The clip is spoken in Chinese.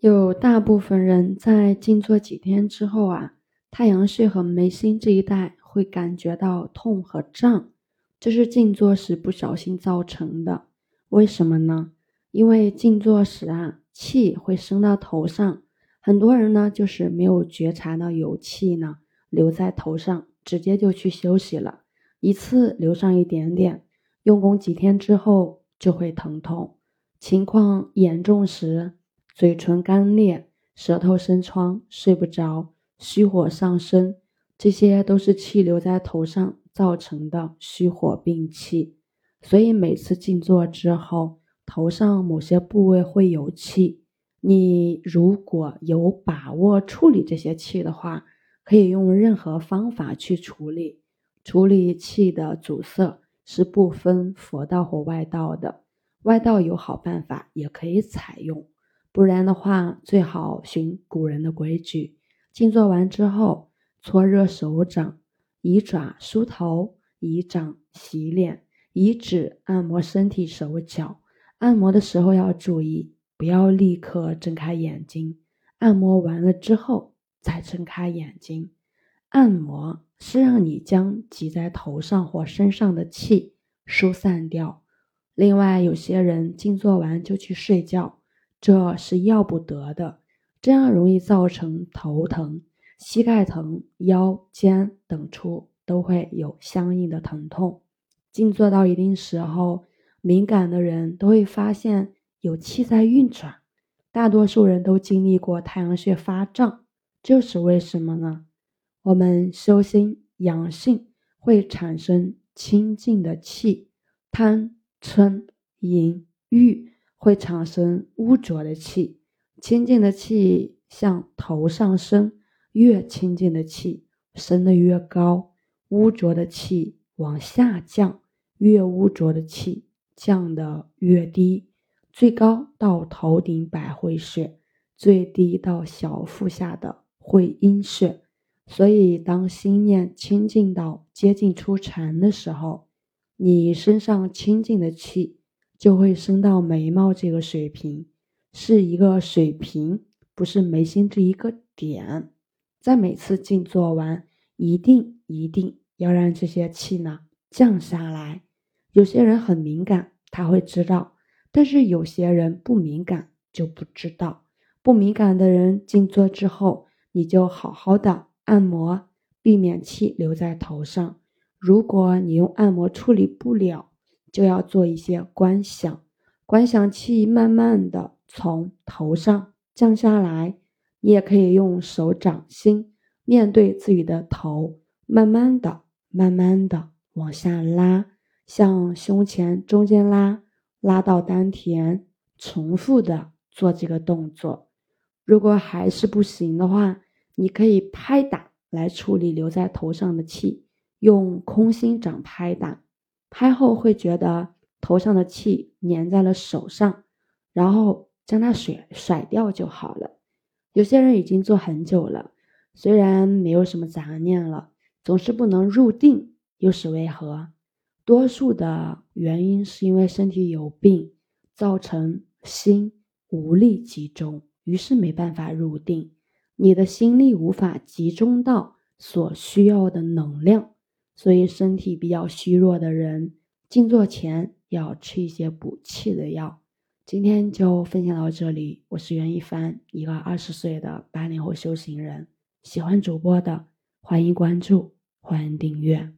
有大部分人在静坐几天之后啊，太阳穴和眉心这一带会感觉到痛和胀，这是静坐时不小心造成的。为什么呢？因为静坐时啊，气会升到头上，很多人呢就是没有觉察到有气呢留在头上，直接就去休息了，一次留上一点点，用功几天之后就会疼痛，情况严重时嘴唇干裂，舌头生疮，睡不着，虚火上升，这些都是气留在头上造成的虚火病气。所以每次静坐之后，头上某些部位会有气，你如果有把握处理这些气的话，可以用任何方法去处理。处理气的阻塞是不分佛道和外道的，外道有好办法也可以采用，不然的话最好循古人的规矩，静坐完之后搓热手掌，以爪梳头，以掌洗脸，以指按摩身体手脚。按摩的时候要注意，不要立刻睁开眼睛，按摩完了之后再睁开眼睛。按摩是让你将挤在头上或身上的气疏散掉。另外有些人静坐完就去睡觉，这是要不得的，这样容易造成头疼、膝盖疼、腰、肩等处都会有相应的疼痛。静坐到一定时候，敏感的人都会发现有气在运转，大多数人都经历过太阳穴发胀，这是为什么呢？我们修心养性会产生清净的气，贪、嗔、淫、欲会产生污浊的气，清净的气向头上升，越清净的气升得越高，污浊的气往下降，越污浊的气降得越低，最高到头顶百会穴，最低到小腹下的会阴穴。所以当心念清净到接近出禅的时候，你身上清净的气就会升到眉毛这个水平，是一个水平，不是眉心这一个点。在每次静坐完，一定要让这些气呢降下来。有些人很敏感，他会知道，但是有些人不敏感就不知道。不敏感的人静坐之后，你就好好的按摩，避免气留在头上。如果你用按摩处理不了，就要做一些观想，观想气慢慢的从头上降下来。你也可以用手掌心面对自己的头，慢慢的往下拉，向胸前中间拉，拉到丹田，重复的做这个动作。如果还是不行的话，你可以拍打来处理留在头上的气，用空心掌拍打，拍后会觉得头上的气粘在了手上，然后将它甩掉就好了。有些人已经做很久了，虽然没有什么杂念了，总是不能入定，又是为何？多数的原因是因为身体有病，造成心无力集中，于是没办法入定。你的心力无法集中到所需要的能量，所以身体比较虚弱的人，静坐前要吃一些补气的药。今天就分享到这里，我是袁一帆，一个20岁的80后修行人。喜欢主播的，欢迎关注，欢迎订阅。